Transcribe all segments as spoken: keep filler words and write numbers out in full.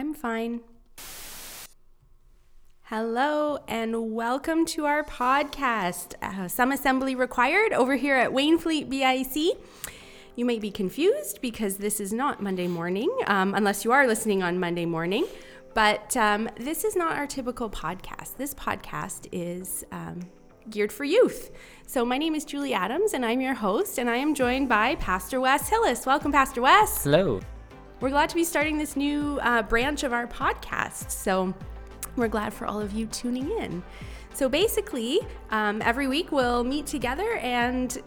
I'm fine. Hello and welcome to our podcast, uh, Some Assembly Required, over here at Wainfleet B I C. You may be confused because this is not Monday morning, um, unless you are listening on Monday morning, but um, this is not our typical podcast. This podcast is um, geared for youth. So my name is Julie Adams and I'm your host, and I am joined by Pastor Wes Hillis. Welcome, Pastor Wes. Hello. We're glad to be starting this new uh, branch of our podcast. So we're glad for all of you tuning in. So basically, um, every week we'll meet together and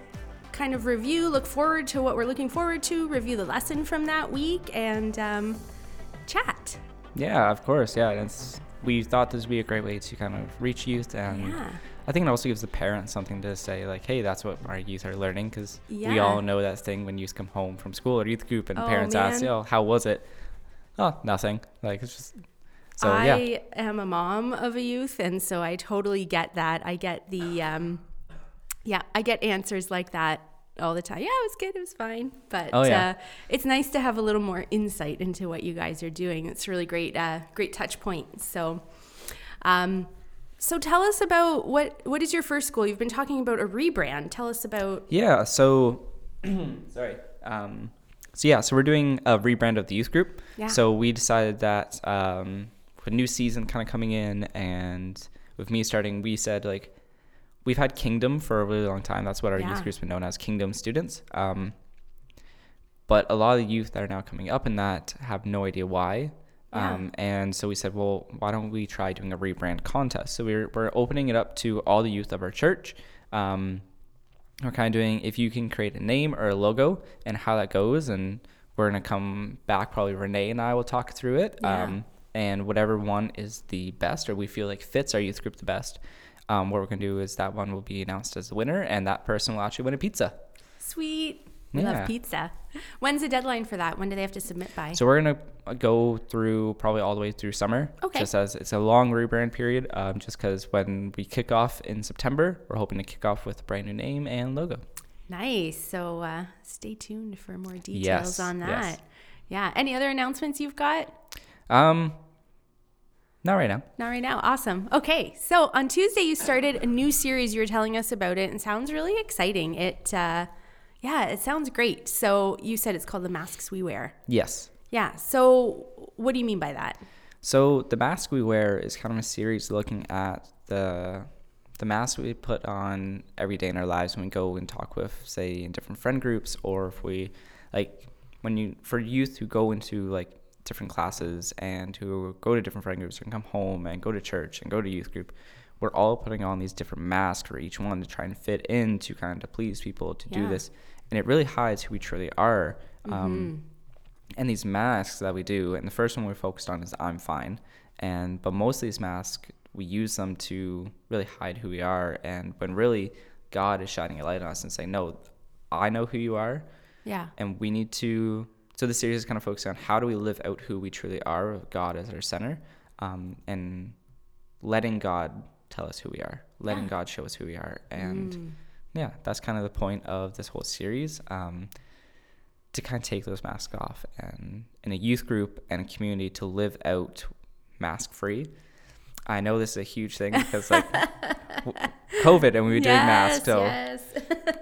kind of review, look forward to what we're looking forward to, review the lesson from that week, and um, chat. Yeah, of course. Yeah, it's, we thought this would be a great way to kind of reach youth, and yeah. I think it also gives the parents something to say, like, hey, that's what our youth are learning, because yeah. we all know that thing when youth come home from school or youth group and oh, parents man. ask, oh, how was it? Oh, nothing. Like, it's just... So, yeah. I am a mom of a youth, and so I totally get that. I get the, um, yeah, I get answers like that all the time. Yeah, it was good. It was fine. But oh, yeah. uh, it's nice to have a little more insight into what you guys are doing. It's a really great, uh, great touch point. So, um, so tell us about what, what is your first school? You've been talking about a rebrand. Tell us about. Yeah. So, sorry. Um, so yeah, so we're doing a rebrand of the youth group. Yeah. So we decided that, um, with new season kind of coming in and with me starting, we said, like, we've had Kingdom for a really long time. That's what our yeah. youth group's been known as, Kingdom students. Um, but a lot of the youth that are now coming up in that have no idea why. Yeah. Um, and so we said, well, why don't we try doing a rebrand contest? So we're, we're opening it up to all the youth of our church. Um, we're kind of doing, if you can create a name or a logo and how that goes. And we're going to come back, probably Renee and I will talk through it. Yeah. Um, and whatever one is the best, or we feel like fits our youth group the best, um, what we're going to do is that one will be announced as the winner, and that person will actually win a pizza. Sweet. We yeah. love pizza. When's the deadline for that? When do they have to submit by? So we're going to go through probably all the way through summer. Okay. Just as it's a long rebrand period, um, just because when we kick off in September, we're hoping to kick off with a brand new name and logo. Nice. So uh, stay tuned for more details yes. on that. Yes. Yeah. Any other announcements you've got? Um, not right now. Not right now. Awesome. Okay. So on Tuesday, you started a new series. You were telling us about it, and it sounds really exciting. It, uh, yeah, it sounds great. So you said it's called The Masks We Wear. Yes. Yeah. So what do you mean by that? So The Masks We Wear is kind of a series looking at the, the masks we put on every day in our lives when we go and talk with, say, in different friend groups, or if we, like, when you, for youth who go into, like, different classes and who go to different friend groups and come home and go to church and go to youth group, we're all putting on these different masks for each one to try and fit in, to kind of to please people, to yeah. do this. And it really hides who we truly are. Mm-hmm. Um, and these masks that we do, and the first one we're focused on is I'm fine. And, but most of these masks, we use them to really hide who we are. And when really God is shining a light on us and saying, no, I know who you are. Yeah. And we need to, so the series is kind of focused on how do we live out who we truly are, with God as our center, um, and letting God tell us who we are, letting yeah. God show us who we are. And mm. yeah, that's kind of the point of this whole series, um, to kind of take those masks off, and in a youth group and a community to live out mask-free. I know this is a huge thing because, like, COVID, and we were yes, doing masks, so yes.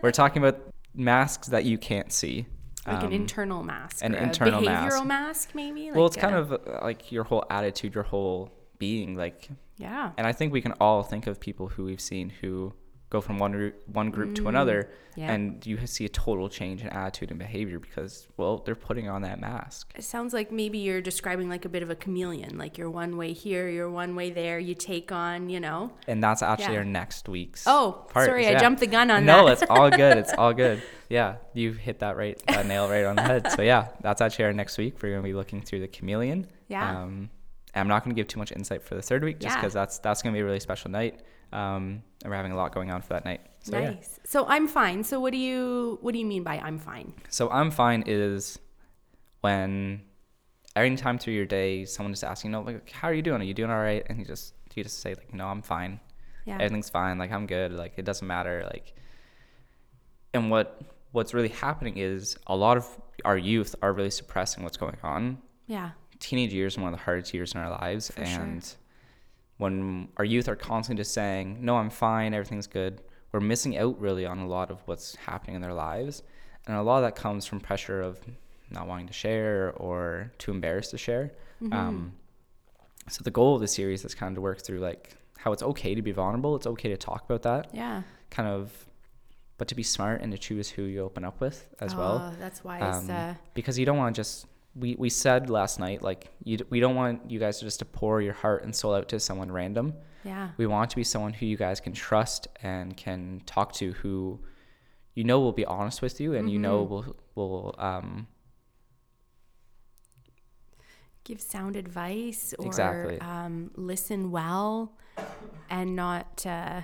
we're talking about masks that you can't see. Like an internal mask, an internal behavioral mask, mask maybe. Like well, it's a, kind of like your whole attitude, your whole being, like. Yeah. And I think we can all think of people who we've seen who go from one one group mm, to another, yeah. and you see a total change in attitude and behavior because, well, they're putting on that mask. It sounds like maybe you're describing like a bit of a chameleon, like you're one way here, you're one way there. You take on, you know. And that's actually yeah. our next week's. Oh, part. sorry, yeah. I jumped the gun on no, that. No, it's all good. It's all good. Yeah, you hit that right, that nail right on the head. So yeah, that's actually our next week. We're gonna be looking through the chameleon. Yeah. Um, I'm not gonna give too much insight for the third week, just because yeah. that's that's gonna be a really special night. Um, and we're having a lot going on for that night. So, nice. Yeah. So I'm fine. So what do you what do you mean by I'm fine? So I'm fine is when any time through your day someone is asking, you know, like, how are you doing? Are you doing all right? And you just you just say, like, no, I'm fine. Yeah. Everything's fine. Like, I'm good. Like, it doesn't matter. Like, and what what's really happening is a lot of our youth are really suppressing what's going on. Yeah. teenage years are one of the hardest years in our lives. For and sure. When our youth are constantly just saying, no, I'm fine, everything's good, we're missing out really on a lot of what's happening in their lives. And a lot of that comes from pressure of not wanting to share or too embarrassed to share. Mm-hmm. Um, so the goal of the series is kind of to work through like how it's okay to be vulnerable. It's okay to talk about that. Yeah. Kind of, but to be smart and to choose who you open up with as oh, well. That's wise. Um, uh... Because you don't want to just, we, we said last night, like you, we don't want you guys to just to pour your heart and soul out to someone random. Yeah. We want to be someone who you guys can trust and can talk to, who you know will be honest with you and mm-hmm. you know will, will, um, give sound advice or exactly. um, listen well and not, uh,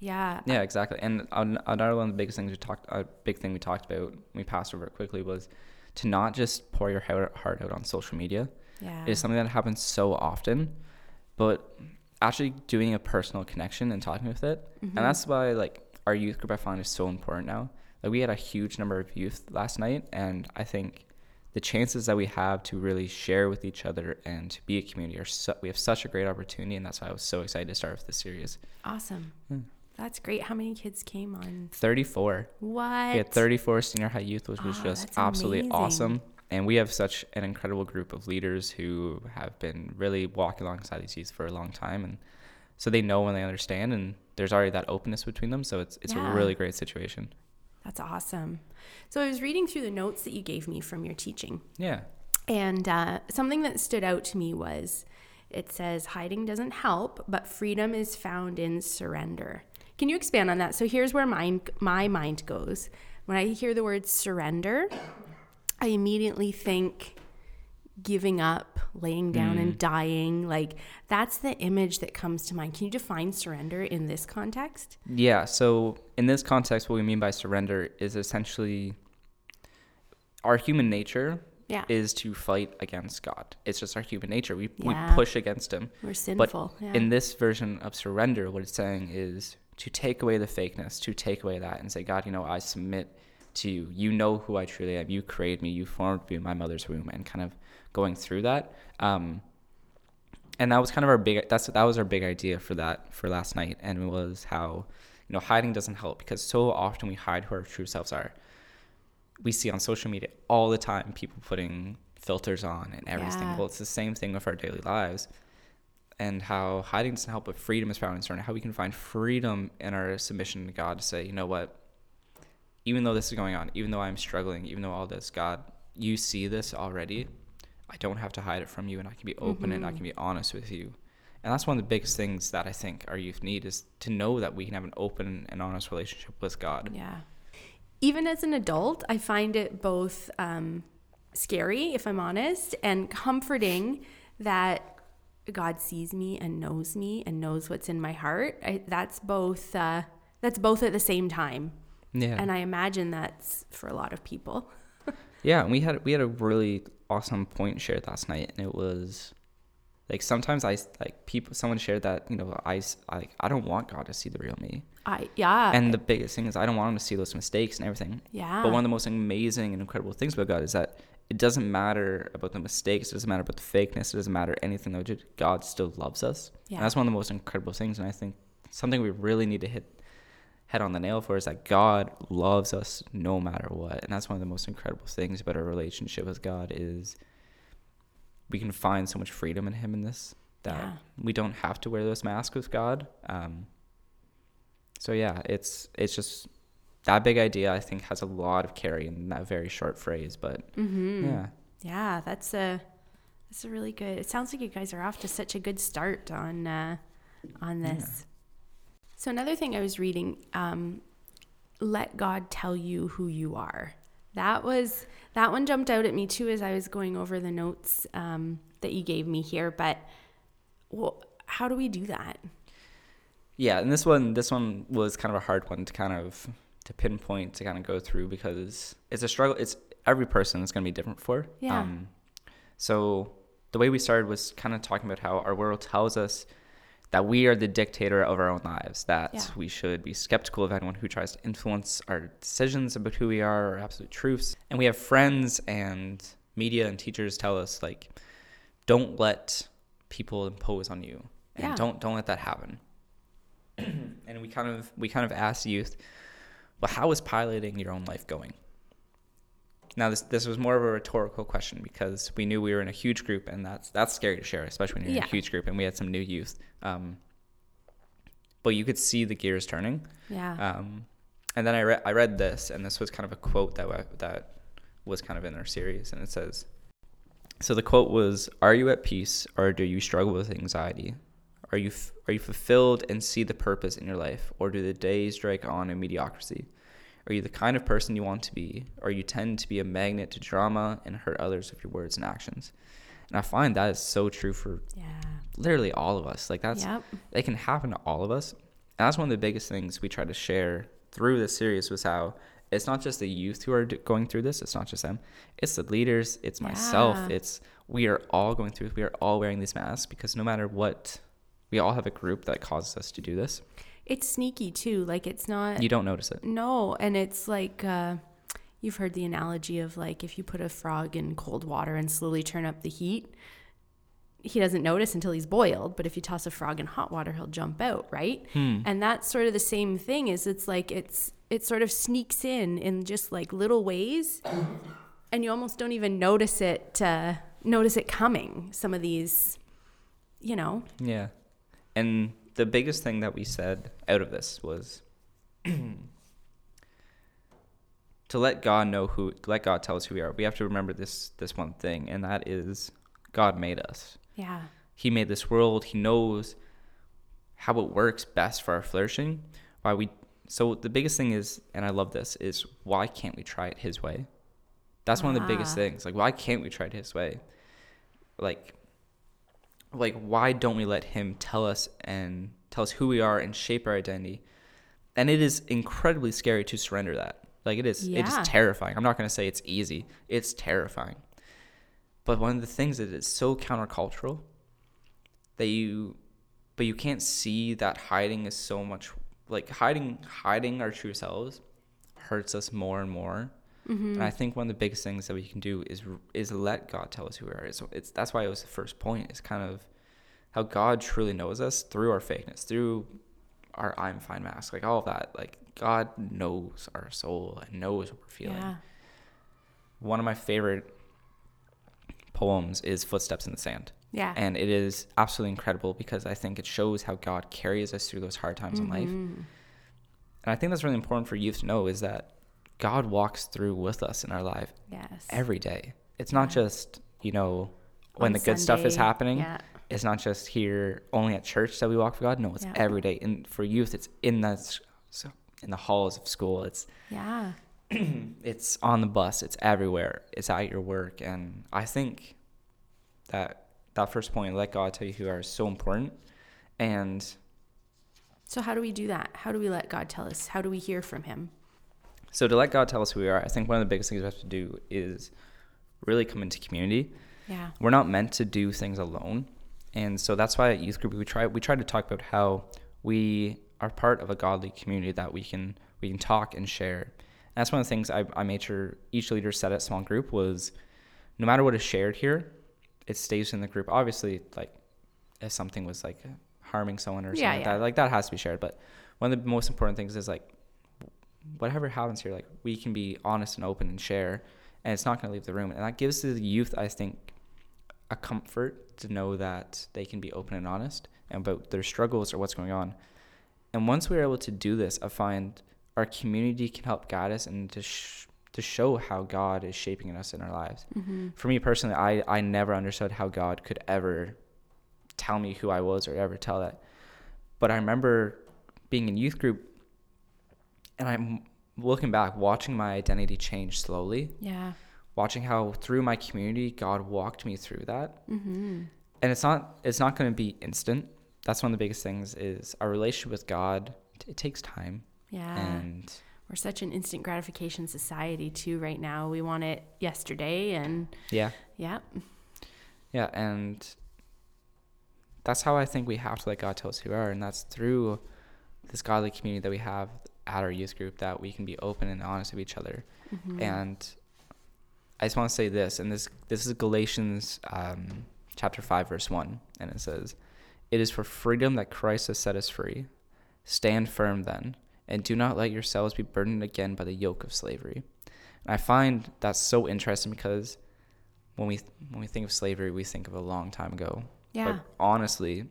yeah. Yeah, exactly. And another one of the biggest things we talked, a big thing we talked about, we passed over it quickly, was to not just pour your heart out on social media. Yeah. It's something that happens so often, but actually doing a personal connection and talking with it. Mm-hmm. And that's why like our youth group I find is so important now. Like we had a huge number of youth last night, and I think the chances that we have to really share with each other and to be a community are su- we have such a great opportunity, and that's why I was so excited to start with this series. Awesome. Yeah. That's great. How many kids came on? thirty-four. What? We had thirty-four senior high youth, which oh, was just absolutely amazing. Awesome. And we have such an incredible group of leaders who have been really walking alongside these youth for a long time, and so they know and they understand, and there's already that openness between them, so it's it's yeah. a really great situation. That's awesome. So I was reading through the notes that you gave me from your teaching. Yeah. And uh, something that stood out to me was, it says, hiding doesn't help, but freedom is found in surrender. Can you expand on that? So here's where mine, my mind goes. When I hear the word surrender, I immediately think giving up, laying down mm. and dying. Like that's the image that comes to mind. Can you define surrender in this context? Yeah. So in this context, what we mean by surrender is essentially our human nature yeah. is to fight against God. It's just our human nature. We yeah. we push against him. We're sinful. But yeah. in this version of surrender, what it's saying is to take away the fakeness, to take away that and say, God, you know, I submit to you. You know who I truly am. You created me. You formed me in my mother's womb, and kind of going through that. Um, and that was kind of our big, that's, that was our big idea for that, for last night. And it was how, you know, hiding doesn't help, because so often we hide who our true selves are. We see on social media all the time, people putting filters on and everything. Yeah. Well, it's the same thing with our daily lives, and how hiding doesn't help, but freedom is found in surrender. How we can find freedom in our submission to God to say, you know what, even though this is going on, even though I'm struggling, even though all this, God, you see this already. I don't have to hide it from you, and I can be open mm-hmm. and I can be honest with you. And that's one of the biggest things that I think our youth need, is to know that we can have an open and honest relationship with God. Yeah. Even as an adult, I find it both um, scary, if I'm honest, and comforting that God sees me and knows me and knows what's in my heart. I, that's both. Uh, that's both at the same time. Yeah. And I imagine that's for a lot of people. Yeah, and we had we had a really awesome point shared last night, and it was like, sometimes I like people. Someone shared that, you know, I like I don't want God to see the real me. I yeah. And the biggest thing is I don't want him to see those mistakes and everything. Yeah. But one of the most amazing and incredible things about God is that it doesn't matter about the mistakes. It doesn't matter about the fakeness. It doesn't matter anything. Though, God still loves us. Yeah. And that's one of the most incredible things, and I think something we really need to hit head on the nail for is that God loves us no matter what. And that's one of the most incredible things about our relationship with God, is we can find so much freedom in him in this, that yeah. we don't have to wear those masks with God. Um, so yeah, it's it's just that big idea, I think, has a lot of carry in that very short phrase, but mm-hmm. yeah. Yeah, that's a, that's a really good, it sounds like you guys are off to such a good start on, uh, on this. Yeah. So another thing I was reading, um, let God tell you who you are. That was, that one jumped out at me too as I was going over the notes um, that you gave me here. But well, how do we do that? Yeah, and this one, this one was kind of a hard one to kind of to pinpoint, to kind of go through, because it's a struggle. It's every person is going to be different for. Yeah. Um, so the way we started was kind of talking about how our world tells us that we are the dictator of our own lives, that yeah. we should be skeptical of anyone who tries to influence our decisions about who we are or absolute truths. And we have friends and media and teachers tell us, like, don't let people impose on you, and yeah. don't don't let that happen. And we kind of we kind of asked youth, well, how is piloting your own life going? Now, this this was more of a rhetorical question because we knew we were in a huge group, and that's that's scary to share, especially when you're yeah. in a huge group. And we had some new youth, um, but you could see the gears turning. Yeah. Um, and then I read I read this, and this was kind of a quote that that was kind of in our series, and it says, so the quote was, "Are you at peace, or do you struggle with anxiety? Are you f- are you fulfilled and see the purpose in your life, or do the days drag on in mediocrity? Are you the kind of person you want to be, or you tend to be a magnet to drama and hurt others with your words and actions?" And I find that is so true for yeah. literally all of us. Like that's yep. it can happen to all of us. And that's one of the biggest things we try to share through this series was how it's not just the youth who are d- going through this. It's not just them. It's the leaders. It's myself. Yeah. It's we are all going through. We are all wearing these masks because no matter what, we all have a group that causes us to do this. It's sneaky too. Like it's not. You don't notice it. No. And it's like, uh, you've heard the analogy of like, if you put a frog in cold water and slowly turn up the heat, he doesn't notice until he's boiled. But if you toss a frog in hot water, he'll jump out. Right. Hmm. And that's sort of the same thing is it's like, it's, it sort of sneaks in in just like little ways and you almost don't even notice it, uh, notice it coming. Some of these, you know? Yeah. And the biggest thing that we said out of this was to let God know who, let God tell us who we are. We have to remember this this one thing, and that is God made us. Yeah. He made this world. He knows how it works best for our flourishing. Why we so the biggest thing is, and I love this, is why can't we try it His way? That's uh-huh. one of the biggest things. Like, why can't we try it His way? Like. Like, why don't we let Him tell us and tell us who we are and shape our identity? And it is incredibly scary to surrender that. Like, it is, yeah. it is terrifying. I'm not going to say it's easy. It's terrifying. But one of the things that is so countercultural that you, but you can't see that hiding is so much, like, hiding hiding our true selves hurts us more and more. Mm-hmm. And I think one of the biggest things that we can do is is let God tell us who we are. So it's, it's that's why it was the first point. It's kind of how God truly knows us through our fakeness, through our I'm fine mask, like all of that. Like God knows our soul and knows what we're feeling. Yeah. One of my favorite poems is "Footsteps in the Sand." Yeah, and it is absolutely incredible because I think it shows how God carries us through those hard times mm-hmm. in life. And I think that's really important for youth to know is that God walks through with us in our life yes. every day. It's yeah. not just, you know, when On the good Sunday, stuff is happening. Yeah. It's not just here only at church that we walk with God. No, it's yeah. every day. And for youth, it's in the, in the halls of school. It's yeah. it's on the bus. It's everywhere. It's at your work. And I think that that first point, let God tell you who you are, is so important. And so how do we do that? How do we let God tell us? How do we hear from Him? So to let God tell us who we are, I think one of the biggest things we have to do is really come into community. Yeah. We're not meant to do things alone. And so that's why at youth group we try we try to talk about how we are part of a godly community that we can we can talk and share. And that's one of the things I, I made sure each leader said at small group was no matter what is shared here, it stays in the group. Obviously, like if something was like harming someone or something yeah, yeah. like that, like that has to be shared. But one of the most important things is like whatever happens here, like we can be honest and open and share, and it's not going to leave the room. And that gives the youth, I think, a comfort to know that they can be open and honest about their struggles or what's going on. And once we're able to do this, I find our community can help guide us and to sh- to show how God is shaping us in our lives. Mm-hmm. For me personally, I, I never understood how God could ever tell me who I was or ever tell that. But I remember being in youth group, and I'm looking back, watching my identity change slowly. Yeah. Watching how through my community, God walked me through that. Mm-hmm. And it's not it's not going to be instant. That's one of the biggest things is our relationship with God. It takes time. Yeah. And we're such an instant gratification society too right now. We want it yesterday and yeah. Yeah. Yeah. And that's how I think we have to let God tell us who we are. And that's through this godly community that we have at our youth group that we can be open and honest with each other. Mm-hmm. And I just want to say this, and this this is Galatians um, chapter five, verse one, and it says, "It is for freedom that Christ has set us free. Stand firm then, and do not let yourselves be burdened again by the yoke of slavery." And I find that's so interesting because when we when we think of slavery, we think of a long time ago. Yeah. But honestly,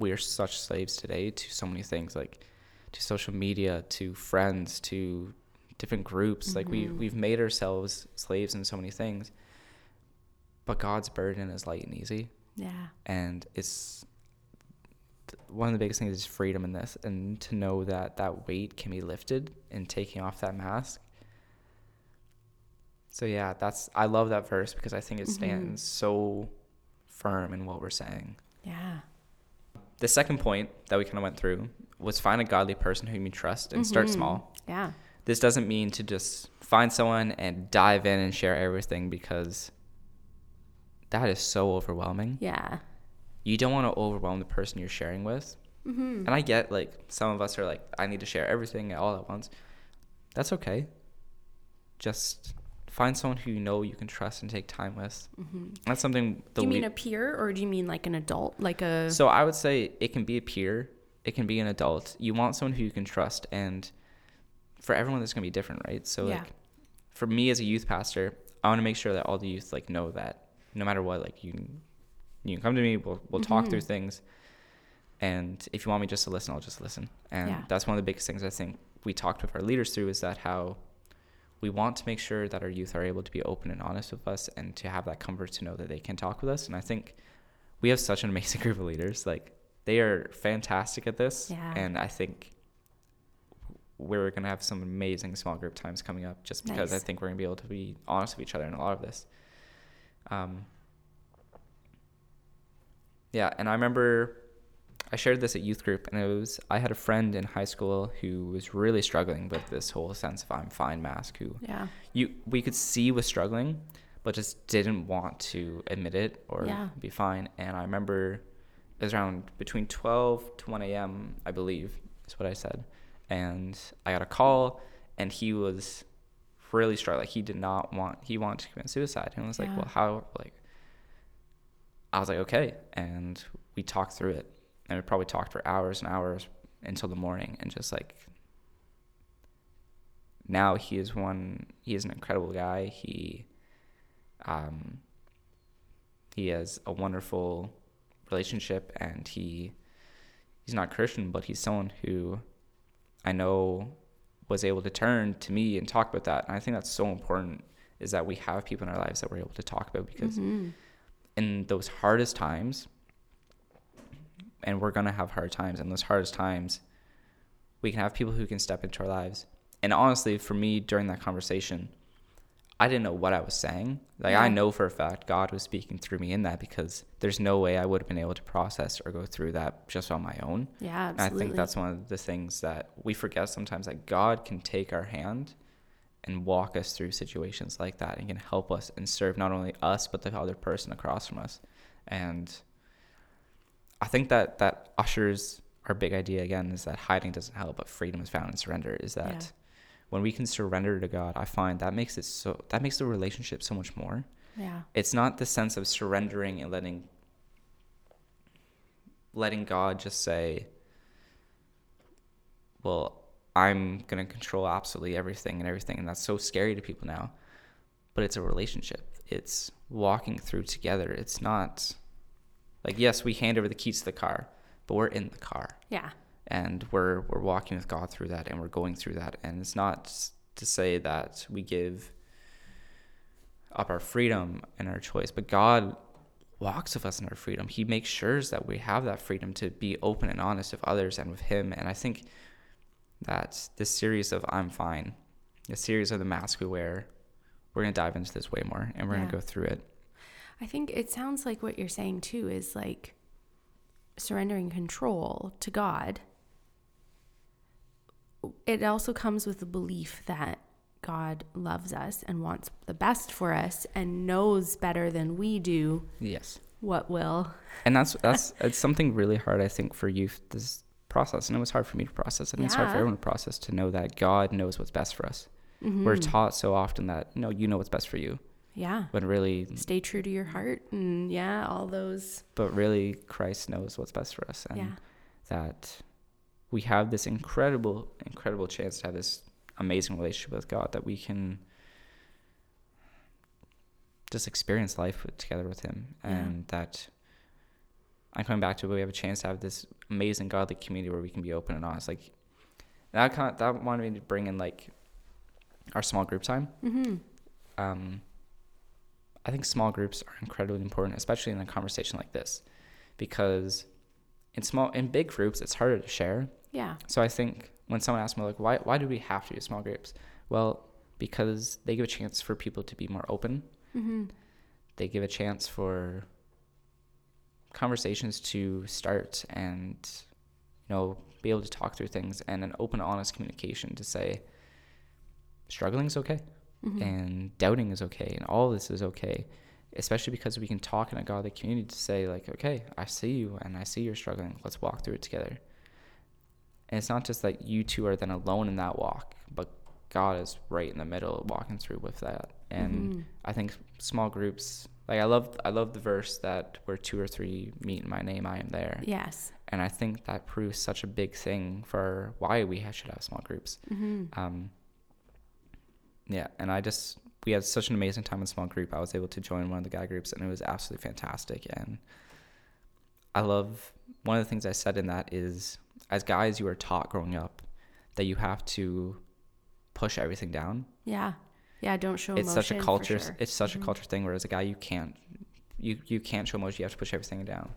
we are such slaves today to so many things, like to social media, to friends, to different groups. Mm-hmm. Like we we've made ourselves slaves in so many things. But God's burden is light and easy. Yeah. And it's one of the biggest things is freedom in this, and to know that that weight can be lifted in taking off that mask. So yeah, that's I love that verse because I think it stands mm-hmm. so firm in what we're saying. Yeah. The second point that we kind of went through was find a godly person whom you trust and mm-hmm. start small. Yeah. This doesn't mean to just find someone and dive in and share everything, because that is so overwhelming. Yeah. You don't want to overwhelm the person you're sharing with. Mm-hmm. And I get, like, some of us are like, I need to share everything all at once. That's okay. Just find someone who you know you can trust and take time with. Mm-hmm. That's something. The do you mean we- a peer, or do you mean like an adult? Like a. So I would say it can be a peer. It can be an adult. You want someone who you can trust. And for everyone, that's going to be different, right? So yeah. like for me as a youth pastor, I want to make sure that all the youth like know that no matter what, like you can, you can come to me, we'll we'll mm-hmm. talk through things. And if you want me just to listen, I'll just listen. And yeah. that's one of the biggest things I think we talked with our leaders through, is that how we want to make sure that our youth are able to be open and honest with us and to have that comfort to know that they can talk with us. And I think we have such an amazing group of leaders. Like, they are fantastic at this. Yeah. And I think we're going to have some amazing small group times coming up, just because nice. I think we're going to be able to be honest with each other in a lot of this. Um, Yeah, and I remember I shared this at youth group, and it was I had a friend in high school who was really struggling with this whole sense of I'm fine mask, who yeah. you we could see was struggling, but just didn't want to admit it or yeah. be fine. And I remember it was around between twelve to one a.m., I believe is what I said. And I got a call, and he was really struggling. Like, he did not want, he wanted to commit suicide. And I was yeah. like, well, how, like, I was like, okay, and we talked through it, and we probably talked for hours and hours until the morning, and just like, now he is one, he is an incredible guy, he, um, he has a wonderful relationship, and he, he's not Christian, but he's someone who I know was able to turn to me and talk about that, and I think that's so important, is that we have people in our lives that we're able to talk about, because mm-hmm. in those hardest times, and we're going to have hard times, in those hardest times, we can have people who can step into our lives. And honestly, for me, during that conversation, I didn't know what I was saying. Like, yeah. I know for a fact God was speaking through me in that, because there's no way I would have been able to process or go through that just on my own. Yeah, absolutely. And I think that's one of the things that we forget sometimes, that God can take our hand and walk us through situations like that, and can help us and serve not only us, but the other person across from us. And I think that that ushers our big idea again, is that hiding doesn't help, but freedom is found in surrender, is that yeah. when we can surrender to God, I find that makes it so, that makes the relationship so much more. Yeah. It's not the sense of surrendering and letting, letting God just say, well, I'm going to control absolutely everything and everything. And that's so scary to people now. But it's a relationship. It's walking through together. It's not like, yes, we hand over the keys to the car, but we're in the car. Yeah. And we're we're walking with God through that, and we're going through that. And it's not to say that we give up our freedom and our choice, but God walks with us in our freedom. He makes sure that we have that freedom to be open and honest with others and with him. And I think that this series of I'm Fine, the series of The Masks We Wear, we're going to dive into this way more, and we're yeah. going to go through it. I think it sounds like what you're saying too is like surrendering control to God. It also comes with the belief that God loves us and wants the best for us and knows better than we do. Yes. What will. And that's, that's it's something really hard, I think, for youth this process, and it was hard for me to process, and yeah. it's hard for everyone to process, to know that God knows what's best for us. Mm-hmm. We're taught so often that, no, you know what's best for you. Yeah. When really stay true to your heart and yeah, all those. But really Christ knows what's best for us, and yeah. that we have this incredible, incredible chance to have this amazing relationship with God, that we can just experience life with, together with him. Yeah. And that I'm coming back to, but we have a chance to have this amazing godly community where we can be open and honest. Like that kind of, that wanted me to bring in like our small group time. Mm-hmm. Um, I think small groups are incredibly important, especially in a conversation like this, because in small, in big groups, it's harder to share. Yeah. So I think when someone asks me like, why, why do we have to do small groups? Well, because they give a chance for people to be more open. Mm-hmm. They give a chance for conversations to start and, you know, be able to talk through things, and an open, honest communication to say, struggling is okay. Mm-hmm. And doubting is okay, and all this is okay, especially because we can talk in a godly community to say like, okay, I see you and I see you're struggling, let's walk through it together. And it's not just like you two are then alone in that walk, but God is right in the middle walking through with that. And mm-hmm. I think small groups, like I love I love the verse that where two or three meet in my name, I am there. Yes. And I think that proves such a big thing for why we should have small groups. Mm-hmm. um Yeah, and I just, we had such an amazing time in small group. I was able to join one of the guy groups, and it was absolutely fantastic. And I love, one of the things I said in that is, as guys, you are taught growing up that you have to push everything down. Yeah, yeah, don't show it's emotion. It's such a culture, sure. It's such mm-hmm. a culture thing, where as a guy, you can't, you, you can't show emotion, you have to push everything down.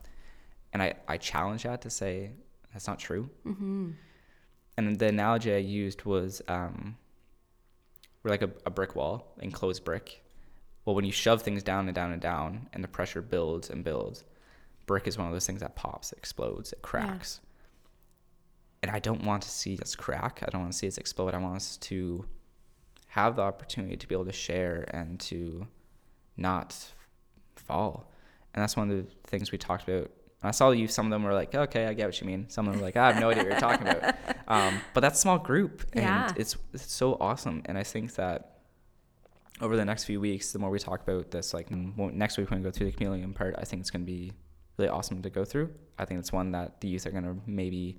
And I, I challenge that to say, that's not true. Mm-hmm. And the analogy I used was, um, we're like a, a brick wall, enclosed brick. Well, when you shove things down and down and down, and the pressure builds and builds, brick is one of those things that pops, it explodes, it cracks. Yeah. And I don't want to see this crack. I don't want to see this explode. I want us to have the opportunity to be able to share and to not fall. And that's one of the things we talked about. And I saw you, some of them were like, okay, I get what you mean. Some of them were like, I have no idea what you're talking about. Um, but that's a small group, and yeah. it's, it's so awesome. And I think that over the next few weeks, the more we talk about this, like next week when we go through the chameleon part, I think it's going to be really awesome to go through. I think it's one that the youth are going to maybe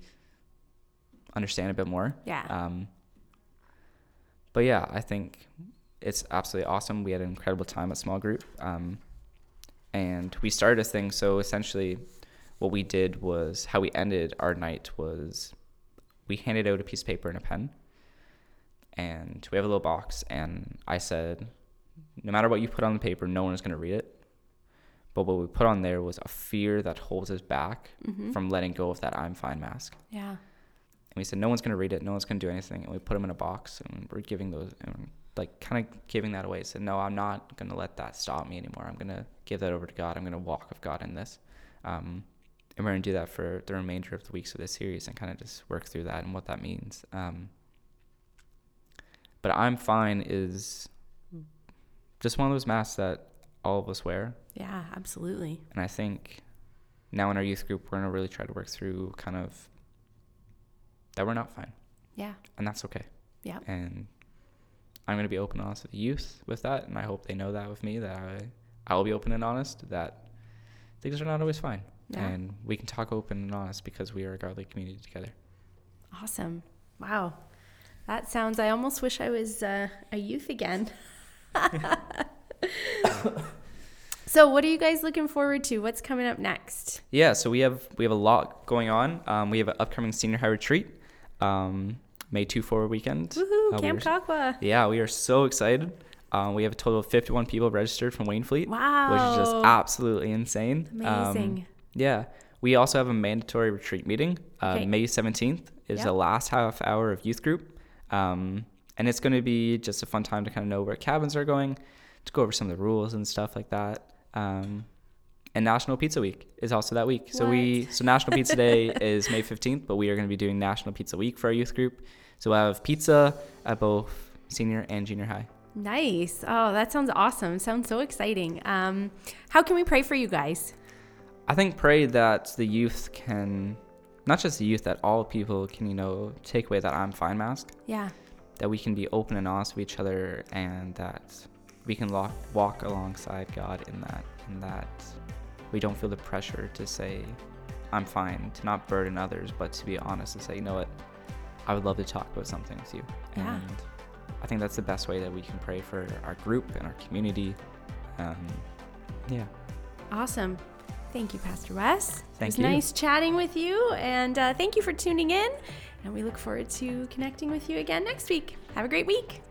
understand a bit more. Yeah. Um, but yeah, I think it's absolutely awesome. We had an incredible time at small group. Um, and we started a thing. So essentially, what we did was, how we ended our night was, we handed out a piece of paper and a pen, and we have a little box, and I said, no matter what you put on the paper, no one is going to read it. But what we put on there was a fear that holds us back mm-hmm. from letting go of that I'm fine mask. Yeah. And we said, no one's going to read it, no one's going to do anything. And we put them in a box, and we're giving those, and like kind of giving that away. I said, no, I'm not going to let that stop me anymore. I'm going to give that over to God. I'm going to walk with God in this. Um, And we're going to do that for the remainder of the weeks of this series, and kind of just work through that and what that means. Um, but I'm fine is just one of those masks that all of us wear. Yeah, absolutely. And I think now in our youth group, we're going to really try to work through kind of that we're not fine. Yeah. And that's okay. Yeah. And I'm going to be open and honest with the youth with that. And I hope they know that with me, that I, I will be open and honest, that things are not always fine. Yeah. And we can talk open and honest because we are a godly community together. Awesome. Wow. That sounds, I almost wish I was uh, a youth again. So what are you guys looking forward to? What's coming up next? Yeah, so we have we have a lot going on. Um, we have an upcoming senior high retreat, um, May two four weekend. Woohoo, uh, Camp Kahquah. Yeah, we are so excited. Um, we have a total of fifty-one people registered from Wainfleet. Wow. Which is just absolutely insane. Amazing. Um, Yeah. We also have a mandatory retreat meeting. Uh, okay. May seventeenth is yep. the last half hour of youth group. Um, and it's going to be just a fun time to kind of know where cabins are going, to go over some of the rules and stuff like that. Um, and National Pizza Week is also that week. What? So we so National Pizza Day is May fifteenth, but we are going to be doing National Pizza Week for our youth group. So we'll have pizza at both senior and junior high. Nice. Oh, that sounds awesome. Sounds so exciting. Um, how can we pray for you guys? I think pray that the youth can, not just the youth, that all people can, you know, take away that I'm fine mask. Yeah. That we can be open and honest with each other, and that we can walk, walk alongside God in that, in that we don't feel the pressure to say, I'm fine, to not burden others, but to be honest and say, you know what, I would love to talk about something with you. Yeah. And I think that's the best way that we can pray for our group and our community. Um, yeah. Awesome. Thank you, Pastor Wes. Thank you. It was you. Nice chatting with you, and uh, thank you for tuning in. And we look forward to connecting with you again next week. Have a great week.